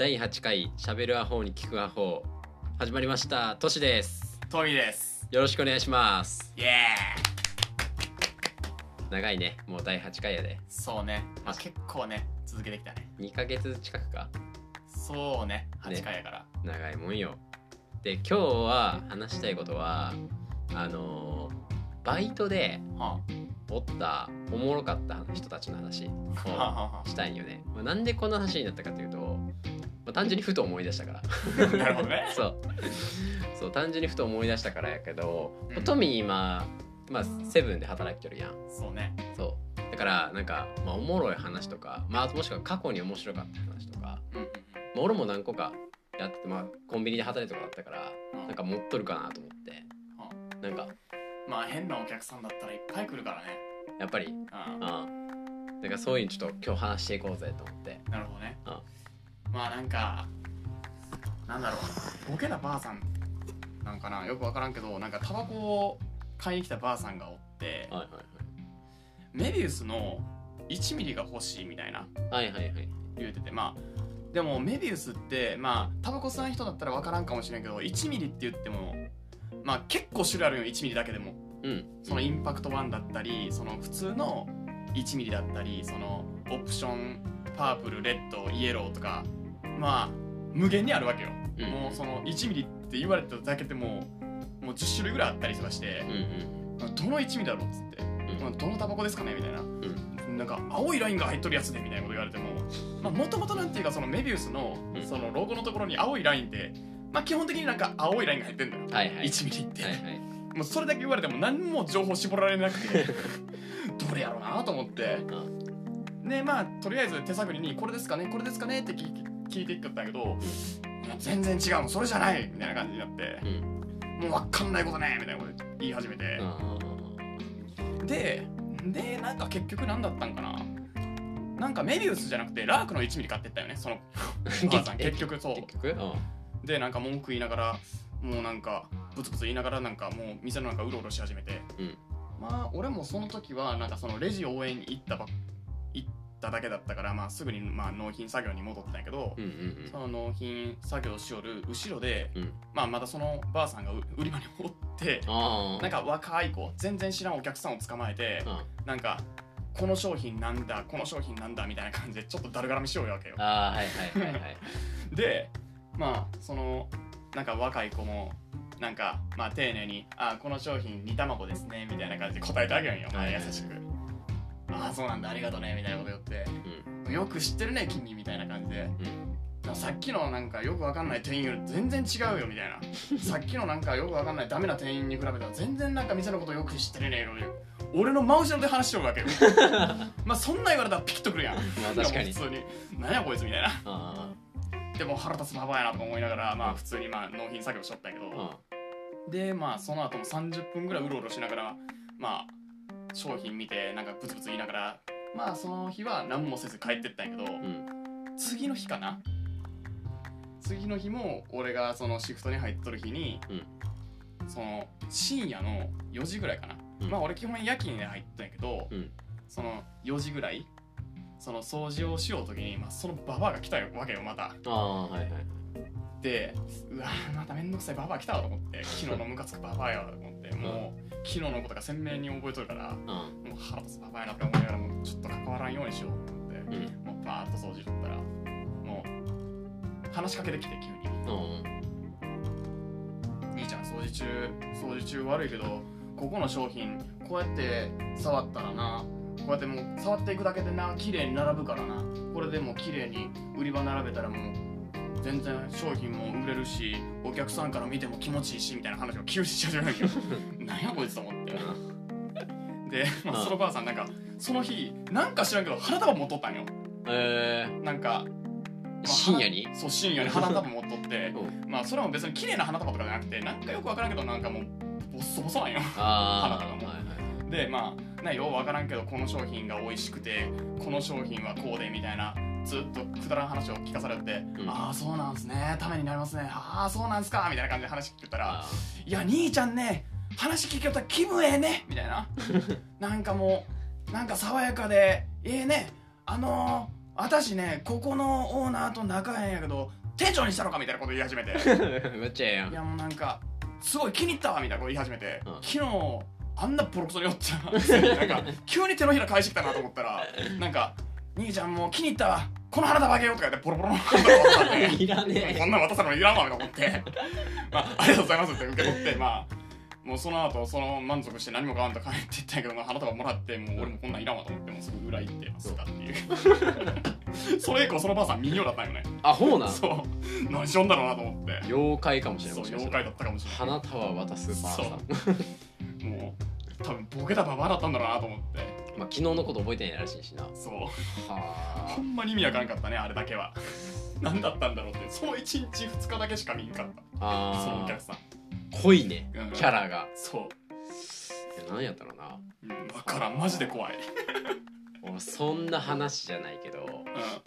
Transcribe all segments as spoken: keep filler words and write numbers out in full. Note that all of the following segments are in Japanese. だいはちかいしゃべるアホに聞くアホ始まりました。トシです。トミです。よろしくお願いします。イエー。長いね、もうだいはちかいやで。そうね、まあ、結構ね続けてきたね。にかげつ近くか。そうね、はちかいやから、ね、長いもんよ。で今日は話したいことはあのー、バイトで、はあおったおもろかった人たちの話をしたいよね。まあ、なんでこんな話になったかというと、まあ、単純にふと思い出したからなるほどねそうそう単純にふと思い出したからやけど、うん、トミー今、まあ、セブンで働きてるやん。そうね。そうだからなんか、まあ、おもろい話とか、まあ、もしくは過去に面白かった話とか、うんまあ、俺も何個かやってて、まあ、コンビニで働いてとかだったから、うん、なんか持っとるかなと思って、うん、なんかまあ変なお客さんだったらいっぱい来るからねやっぱり、うん、うん、だからそういうのちょっと今日話していこうぜと思って。なるほどね、うん、まあなんかなんだろうボケたばあさんなんかなよく分からんけどなんかタバコを買いに来たばあさんがおって、はいはいはい、メビウスのいちミリが欲しいみたいな、はいはいはい、言うてて、まあでもメビウスってまあタバコ吸わん人だったら分からんかもしれんけどいちミリって言ってもまあ結構種類あるよいちミリだけでも、うん、そのインパクトワンだったりその普通のいちミリだったりそのオプションパープルレッドイエローとかまあ無限にあるわけよ、うん、もうそのいちミリって言われただけでももうじゅっ種類ぐらいあったりとかして、うんうん、どのいちミリだろうっつって、うん、どのタバコですかねみたいな、うん、なんか青いラインが入っとるやつでみたいなこと言われてもまあ元々なんていうかそのメビウスのそのロゴのところに青いラインでまあ、基本的になんか青いラインが入ってんだよ、はいはい、いちミリって、はいはい、もうそれだけ言われても何も情報絞られなくてどれやろうなと思って、うん、でまあとりあえず手探りにこれですかねこれですかねって聞いていくんだけど、うん、全然違うもんそれじゃないみたいな感じになって、うん、もう分かんないことねみたいなこと言い始めて、うん、ででなんか結局何だったんかななんかメビウスじゃなくてラークのいちミリ買ってったよねそのお母さん結局そう結局、うんでなんか文句言いながらもうなんかブツブツ言いながらなんかもう店の中うろうろし始めて、うん、まあ俺もその時はなんかそのレジ応援に行ったば行っただけだったからまあすぐにまあ納品作業に戻ったんやけど、うんうんうん、その納品作業しよる後ろで、うん、まあまたそのばあさんが売り場におってなんか若い子全然知らんお客さんを捕まえてなんかこの商品なんだこの商品なんだみたいな感じでちょっとだるがらみしようわけよ。あはいはいはいはいでまあそのなんか若い子もなんかまあ丁寧にあこの商品煮卵ですねみたいな感じで答えてあげるんよ、まあ、優しくああそうなんだありがとうねみたいなこと言って、うん、よく知ってるね君みたいな感じで、うん、さっきのなんかよくわかんない店員より全然違うよみたいなさっきのなんかよくわかんないダメな店員に比べたら全然なんか店のことよく知ってるね俺の真後ろで話しよるわけよまあそんな言われたらピキッとくるやんまあ確かに普通に何やこいつみたいなあでも腹立つババアやなとか思いながら、まあ、普通にまあ納品作業しちゃったけど、うん、でまあその後もさんじゅっぷんぐらいうろうろしながらまあ商品見てなんかブツブツ言いながらまあその日は何もせず帰ってったんやけど、うん、次の日かな次の日も俺がそのシフトに入っとる日に、うん、その深夜のよじぐらいかな、うん、まあ俺基本夜勤で入ったんやけど、うん、そのよじぐらいその掃除をしようときに、まあ、そのババアが来たわけよまたあ、はいはい、でうわまためんどくさいババア来たと思って昨日のムカつくババアやと思ってもう昨日のことが鮮明に覚えとるから、うん、もう腹立つババアやなって思いながらもうちょっと関わらんようにしようと思って、うん、もうバーッと掃除しとったらもう話しかけてきて急に、うん、兄ちゃん掃除中掃除中悪いけどここの商品こうやって触ったらなこうやってもう触っていくだけでな綺麗に並ぶからなこれでも綺麗に売り場並べたらもう全然商品も売れるしお客さんから見ても気持ちいいしみたいな話を急にし始めるけどなんやこいつと思ってで、まあ、そのばあさんなんかその日なんか知らんけど花束持っとったんよへえー、なんか、まあ、深夜にそう深夜に花束持っとってまあそれも別に綺麗な花束とかじゃなくてなんかよくわからんけどなんかもうボッソボソなんよ花束も、はいはい、でまあなよう分からんけどこの商品が美味しくてこの商品はこうでみたいなずっとくだらん話を聞かされて、うん、ああそうなんすねためになりますねああそうなんすかみたいな感じで話聞いたらいや兄ちゃんね話聞きよったら気分ええねみたいななんかもうなんか爽やかでええねあのー私ね、ここのオーナーと仲ええんやけど店長にしたのかみたいなこと言い始めてめっちゃええやん。いやもうなんかすごい気に入ったわみたいなこと言い始めて、うん、昨日あんなボロクソにおったなんか急に手のひら返してきたなと思ったらなんか兄ちゃんもう気に入ったわこの花束あげようとか言ってボロボロの花束渡されていらねえこんなの渡されるのいらんわと思ってまあありがとうございますって受け取って、まあもうその後その満足して何も買わんと帰っていったんやけど、まあ、花束もらってもう俺もこんなんいらんわと思ってもうすぐ裏行ってますかっていう。それ以降そのばあさん民謡だったんよね。あ、ほうなん。そう何しよんだろうなと思って。妖怪かもしれない。そう妖怪だったかもしれない。花束渡すばあさんもう多分ボケたばばだったんだろうなと思って、まあ昨日のこと覚えてないらしいしな。そうはほんまに意味わからんかったねあれだけは何だったんだろうって。そのいちにちふつかだけしか見んかった。あそのお客さん濃いね、うん、キャラが。そういや何やったろうな、うん、分からんマジで怖い俺そんな話じゃないけど、うん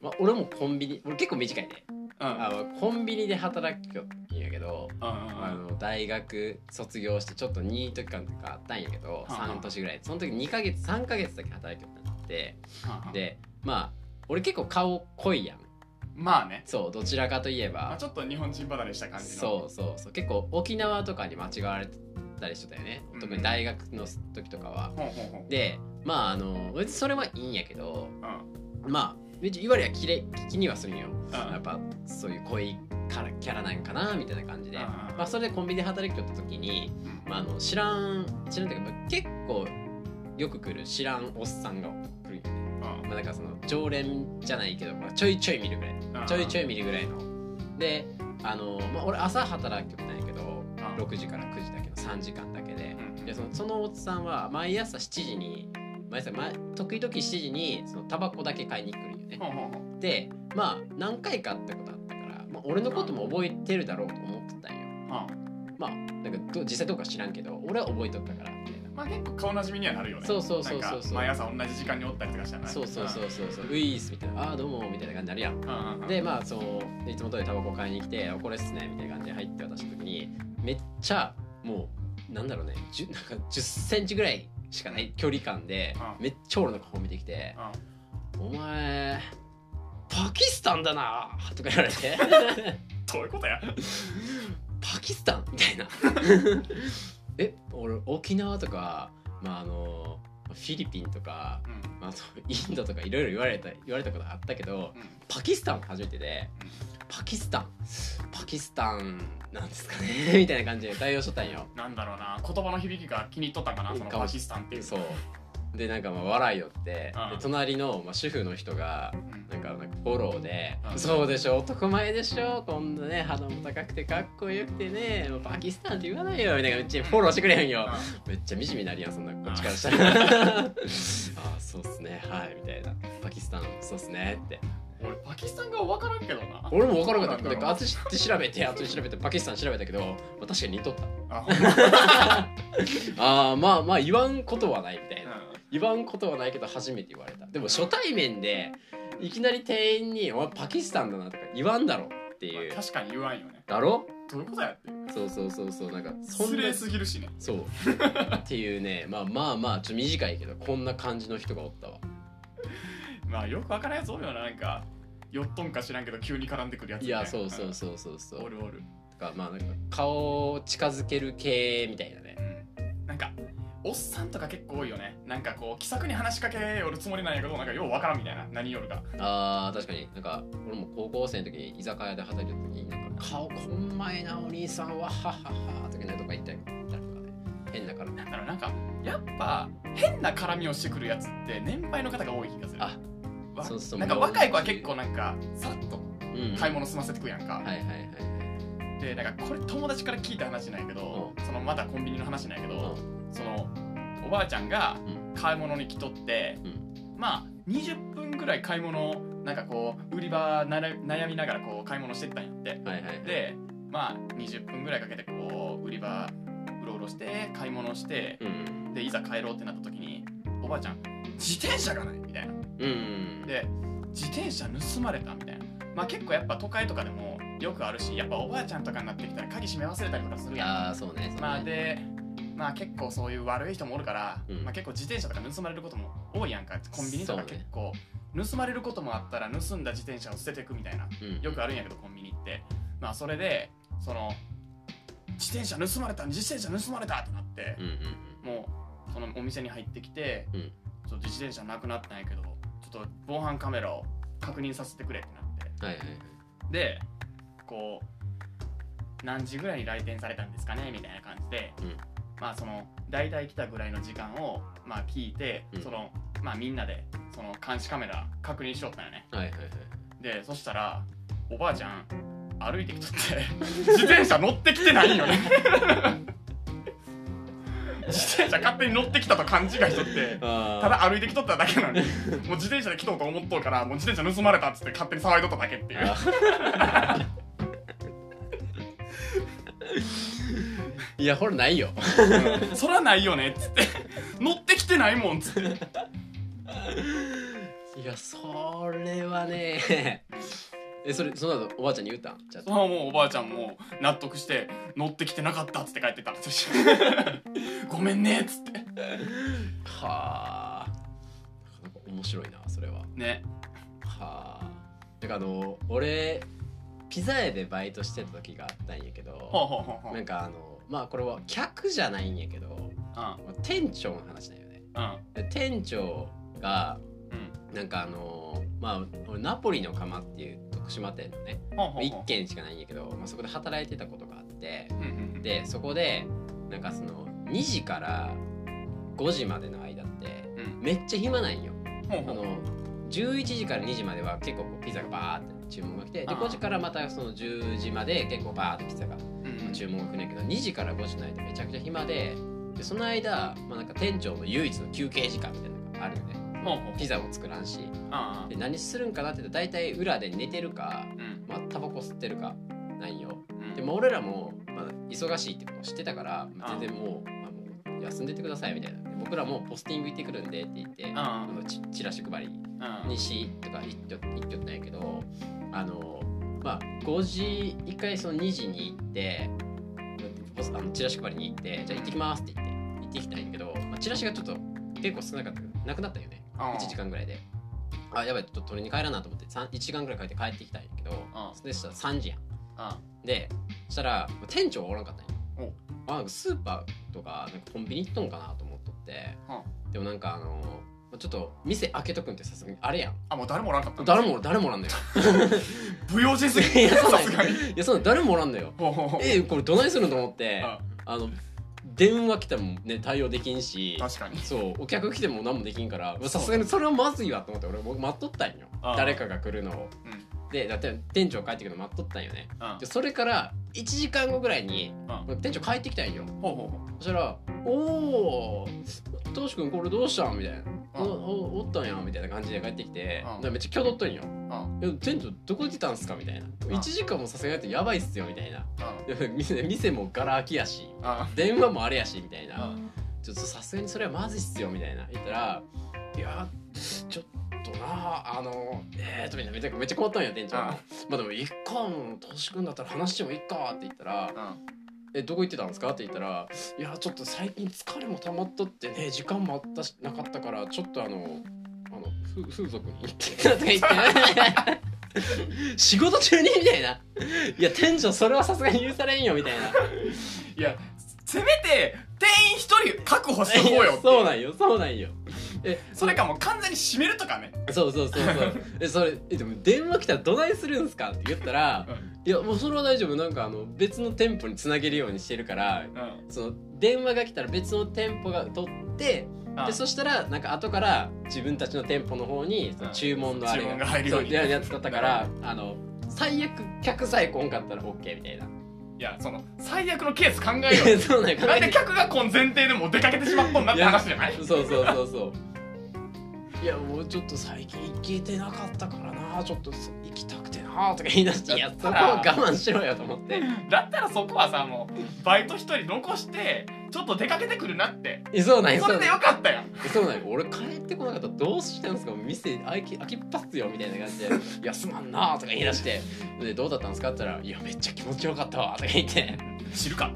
まあ、俺もコンビニ俺結構短いね、うん、あコンビニで働くんやけど、うんうんうん、あの大学卒業してちょっとにねんかんとかあったんやけど、うんうん、さんねんぐらいその時にかげつさんかげつだけ働いてたって。でまあ俺結構顔濃いやん。まあね、そうどちらかといえば、まあ、ちょっと日本人離れした感じの。そうそうそう結構沖縄とかに間違われたりしてたよね、うん、特に大学の時とかは、うん、でまああの別にそれはいいんやけど、うん、まあ別に言われやきれ気にはするんよ、うん、やっぱそういう濃いキャラなんかなみたいな感じで、うんまあ、それでコンビニで働きとった時に、うんまあ、あの知らん知らんというか結構よく来る知らんおっさんが来るよね。まあ、なんかその常連じゃないけど、まあ、ちょいちょい見るぐらいちょいちょい見るぐらいので、あの、まあ、俺朝働きとったんやけどろくじからくじだけどさんじかんだけ で, でそのそのおっさんは毎朝しちじに毎朝毎時々しちじにそのタバコだけ買いに来るよね。でまあ何回かあったことあったから、まあ、俺のことも覚えてるだろうと思ってたんよ。まあなんか実際どうか知らんけど俺は覚えとったからみたいな。まあ結構顔なじみにはなるよね。そうそうそうそうそう。毎朝同じ時間におったりとかしたら。そうそうそうそうそう。ウィースみたいな、あーどうもみたいな感じになるやん。うんうんうん、でまあそういつも通りタバコ買いに来てこれっすねみたいな感じで入って渡した時にめっちゃもうなんだろうね 10, なんかじゅっセンチぐらいしかない距離感で、うん、めっちゃ俺の顔見てきて、うん、お前パキスタンだなとか言われて。どういうことや。パキスタンみたいな。え俺沖縄とか、まあ、あのフィリピンとか、うんまあ、インドとかいろいろ言われた言われたことあったけど、うん、パキスタン初めてで、うん、パキスタンパキスタンなんですかねみたいな感じで対応しとったんよ。なんだろうな言葉の響きが気に入っとったかなそのパキスタンっていう。そうでなんかまあ笑いよって、うん、で隣のまあ主婦の人がなんかなんかフォローで、うん、そうでしょ男前でしょこんなね肌も高くてかっこよくてねパキスタンって言わないよみたいなめっちゃフォローしてくれんよ、うん、めっちゃ惨めになりやんそんなこっちからしたら、うん、あそうっすねはいみたいなパキスタンそうっすねって。俺パキスタンが分からんけどな。俺も分からんかったけどなんか後で調べて後で調べてパキスタン調べたけど、まあ、確かに似とったああまあまあ言わんことはないみたいな、うん言わんことはないけど初めて言われた。でも初対面でいきなり店員にお前パキスタンだなとか言わんだろっていう、まあ、確かに言わんよねだろどういうことやっていうそうそうそうそうなんかそんな失礼すぎるしねそうっていうね、まあ、まあまあちょっと短いけどこんな感じの人がおったわまあよくわからんやつおるよななんかよっとんか知らんけど急に絡んでくるやつ、ね、いやそうそうそうそうそうおるおるとかまあなんか顔を近づける系みたいなね、うん、なんかおっさんとか結構多いよね。なんかこう気さくに話しかけよるつもりなんやけどなんかようわからんみたいな何よるか。あー確かになんか俺も高校生の時に居酒屋で働いてる時になんか顔こんまいなお兄さんははははとかねとか言ったりとかね変な絡み。だからなんかやっぱ変な絡みをしてくるやつって年配の方が多い気がする。あ、そうそう。なんか若い子は結構なんかさっと買い物済ませてくるやんか。うん、はいはいはい。でなんかこれ友達から聞いた話なんやけど、うん、そのまだコンビニの話なんやけど。うんそのおばあちゃんが買い物に来とって、うん、まあにじゅっぷんぐらい買い物なんかこう売り場なら悩みながらこう買い物してったんやって、はいはいはい、でまあにじゅっぷんぐらいかけてこう売り場うろうろして買い物して、うん、でいざ帰ろうってなった時におばあちゃん自転車がないみたいな、うん、で自転車盗まれたみたいなまあ結構やっぱ都会とかでもよくあるしやっぱおばあちゃんとかになってきたら鍵閉め忘れたりとかするやん。あーそうね、そうね。まあでまあ結構そういう悪い人もおるから、うんまあ、結構自転車とか盗まれることも多いやんかコンビニとか結構盗まれることもあったら盗んだ自転車を捨てていくみたいな、うん、よくあるんやけどコンビニって、まあ、それでその自転車盗まれた自転車盗まれたってなって、うんうんうん、もうそのお店に入ってきて、うん、ちょっと自転車なくなったんやけどちょっと防犯カメラを確認させてくれってなって、はいはいはい、でこう何時ぐらいに来店されたんですかねみたいな感じで、うん、まあその大体来たぐらいの時間をまあ聞いて、うん、そのまあみんなでその監視カメラ確認しよったんよね、はいはいはい、でそしたらおばあちゃん歩いてきとって自転車乗ってきてないよね自転車勝手に乗ってきたと勘違いしとってただ歩いてきとっただけなのにもう自転車で来とうと思っとうからもう自転車盗まれたっつって勝手に騒いとっただけっていういやほらないようん、そらないよねっつって乗ってきてないもんっつっていやそれはねえそれその後おばあちゃんに言ったんちゃんとああもうおばあちゃんも納得して乗ってきてなかったっつって帰ってたごめんねっつってはあなんか面白いなそれはねはあてかあの俺ピザ屋でバイトしてた時があったんやけど、はあはあはあ、なんかあのまあこれは客じゃないんやけど、うん、店長の話だよね、うん、店長が、うん、なんかあのまあ俺ナポリの釜っていう徳島店のね、はあはあ、一軒しかないんやけど、まあ、そこで働いてたことがあって、うんうんうん、でそこでなんかそのにじからごじまでの間って、うん、めっちゃ暇ないんよ、はあはあ、あのじゅういちじからにじまでは結構ピザがバーって注文が来てでごじからまたそのじゅうじまで結構バーってピザが注文が来ないけど、うんうん、にじからごじの間めちゃくちゃ暇ででその間、まあ、なんか店長の唯一の休憩時間みたいなのがあるよねピザも作らんしで何するんかなって言ったら大体裏で寝てるか、うんまあ、タバコ吸ってるかないよ、うん、でも俺らも、まあ、忙しいってことを知ってたから全然もう、まあ、もう休んでてくださいみたいな僕らもポスティング行ってくるんでって言ってあの チ, チラシ配りにしとか言っちょったんやけどあの、まあ、ごじ一回そのにじに行ってあのチラシ配りに行ってじゃあ行ってきますって言って行ってきたんやけど、まあ、チラシがちょっと結構少なかったけどなくなったよねいちじかんぐらいであやばいちょっと取りに帰らなと思っていちじかんぐらい帰って帰ってきたんやけどそしたらさんじやんでそしたら店長がおらんかったんやあなんかスーパーとかなんかコンビニ行っとんかなと思っとって、はあ、でもなんかあのちょっと店開けとくんってさすがにあれやんあもう誰もおらんかった誰も誰もおらんのよ不用心すぎいやそうなんいやそうなん誰もおらんのよえこれどないするんと思ってあああの電話来てもね対応できんし確かにそうお客来ても何もできんからさすがにそれはまずいわと思って俺僕待っとったんよ誰かが来るのを、うんでだって店長帰ってくるの待っとったんよね、うん、でそれからいちじかんごぐらいに、うん、店長帰ってきたんよ、うん、そしたらおートシ君これどうしたんみたいな、うん、お, お, おったんやみたいな感じで帰ってきて、うん、だからめっちゃきょどっとんよ、うん、店長どこ行ってたんすかみたいな、うん、いちじかんもさすがにってやばいっすよみたいな、うん、店, 店もガラ空きやし、うん、電話もあれやしみたいな、うん、ちょっとさすがにそれはまずいっすよみたいな言ったらいやちょっとあのえーとみたいなめちゃめちゃ困ったんや店長ああまあでもいっかもトシ君だったら話してもいっかって言ったらああえどこ行ってたんですかって言ったらいやちょっと最近疲れも溜まっとってね時間もあったしなかったからちょっとあのあのふ風俗に行ってとか言って仕事中にみたいないや店長それはさすがに許されんよみたいないやせめて店員一人確保しとこうよってそうなんよそうなんよえそれかもう完全に閉めるとかねそうそうそうそうえそれえでも電話来たらどないするんすかって言ったら、うん、いやもうそれは大丈夫なんかあの別の店舗につなげるようにしてるから、うん、その電話が来たら別の店舗が取って、うん、でそしたらなんか後から自分たちの店舗の方にその注文のあれが、うん、注文が入るようにやつだったからあの最悪客さえ来んかったら OK みたいないやその最悪のケース考えようそうなんだって客がこの前提でもう出かけてしまっとんなって話じゃないそうそうそうそういやもうちょっと最近行けてなかったからなちょっと行きたくてなとか言い出していやそこは我慢しろよと思ってだったらそこはさもうバイト一人残してちょっと出かけてくるなってそうなんそれでよかったよそうなん俺帰ってこなかったらどうしたんですか店開きっぱっすよみたいな感じでいやすまんなとか言い出してでどうだったんですかって言ったらいやめっちゃ気持ちよかったわとか言って知るか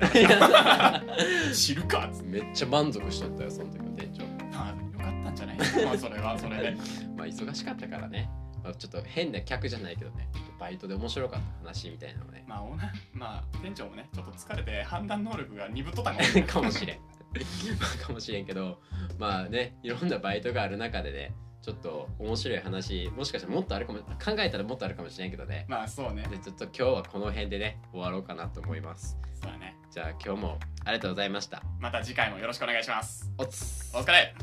知るかめっちゃ満足しとったよその時の店長あよかったんじゃないまあそれはそれでまあ忙しかったからね、まあ、ちょっと変な客じゃないけどね、バイトで面白かった話みたいなのね、まあ、まあ店長もねちょっと疲れて判断能力が鈍っとったかもしれんかもしれんけど、まあね、いろんなバイトがある中でね、ちょっと面白い話、もしかしたらもっとあるかも、考えたらもっとあるかもしれんけどね、まあそうね、でちょっと今日はこの辺でね終わろうかなと思います。そうだね、じゃあ今日もありがとうございました。また次回もよろしくお願いします。おつお疲れ。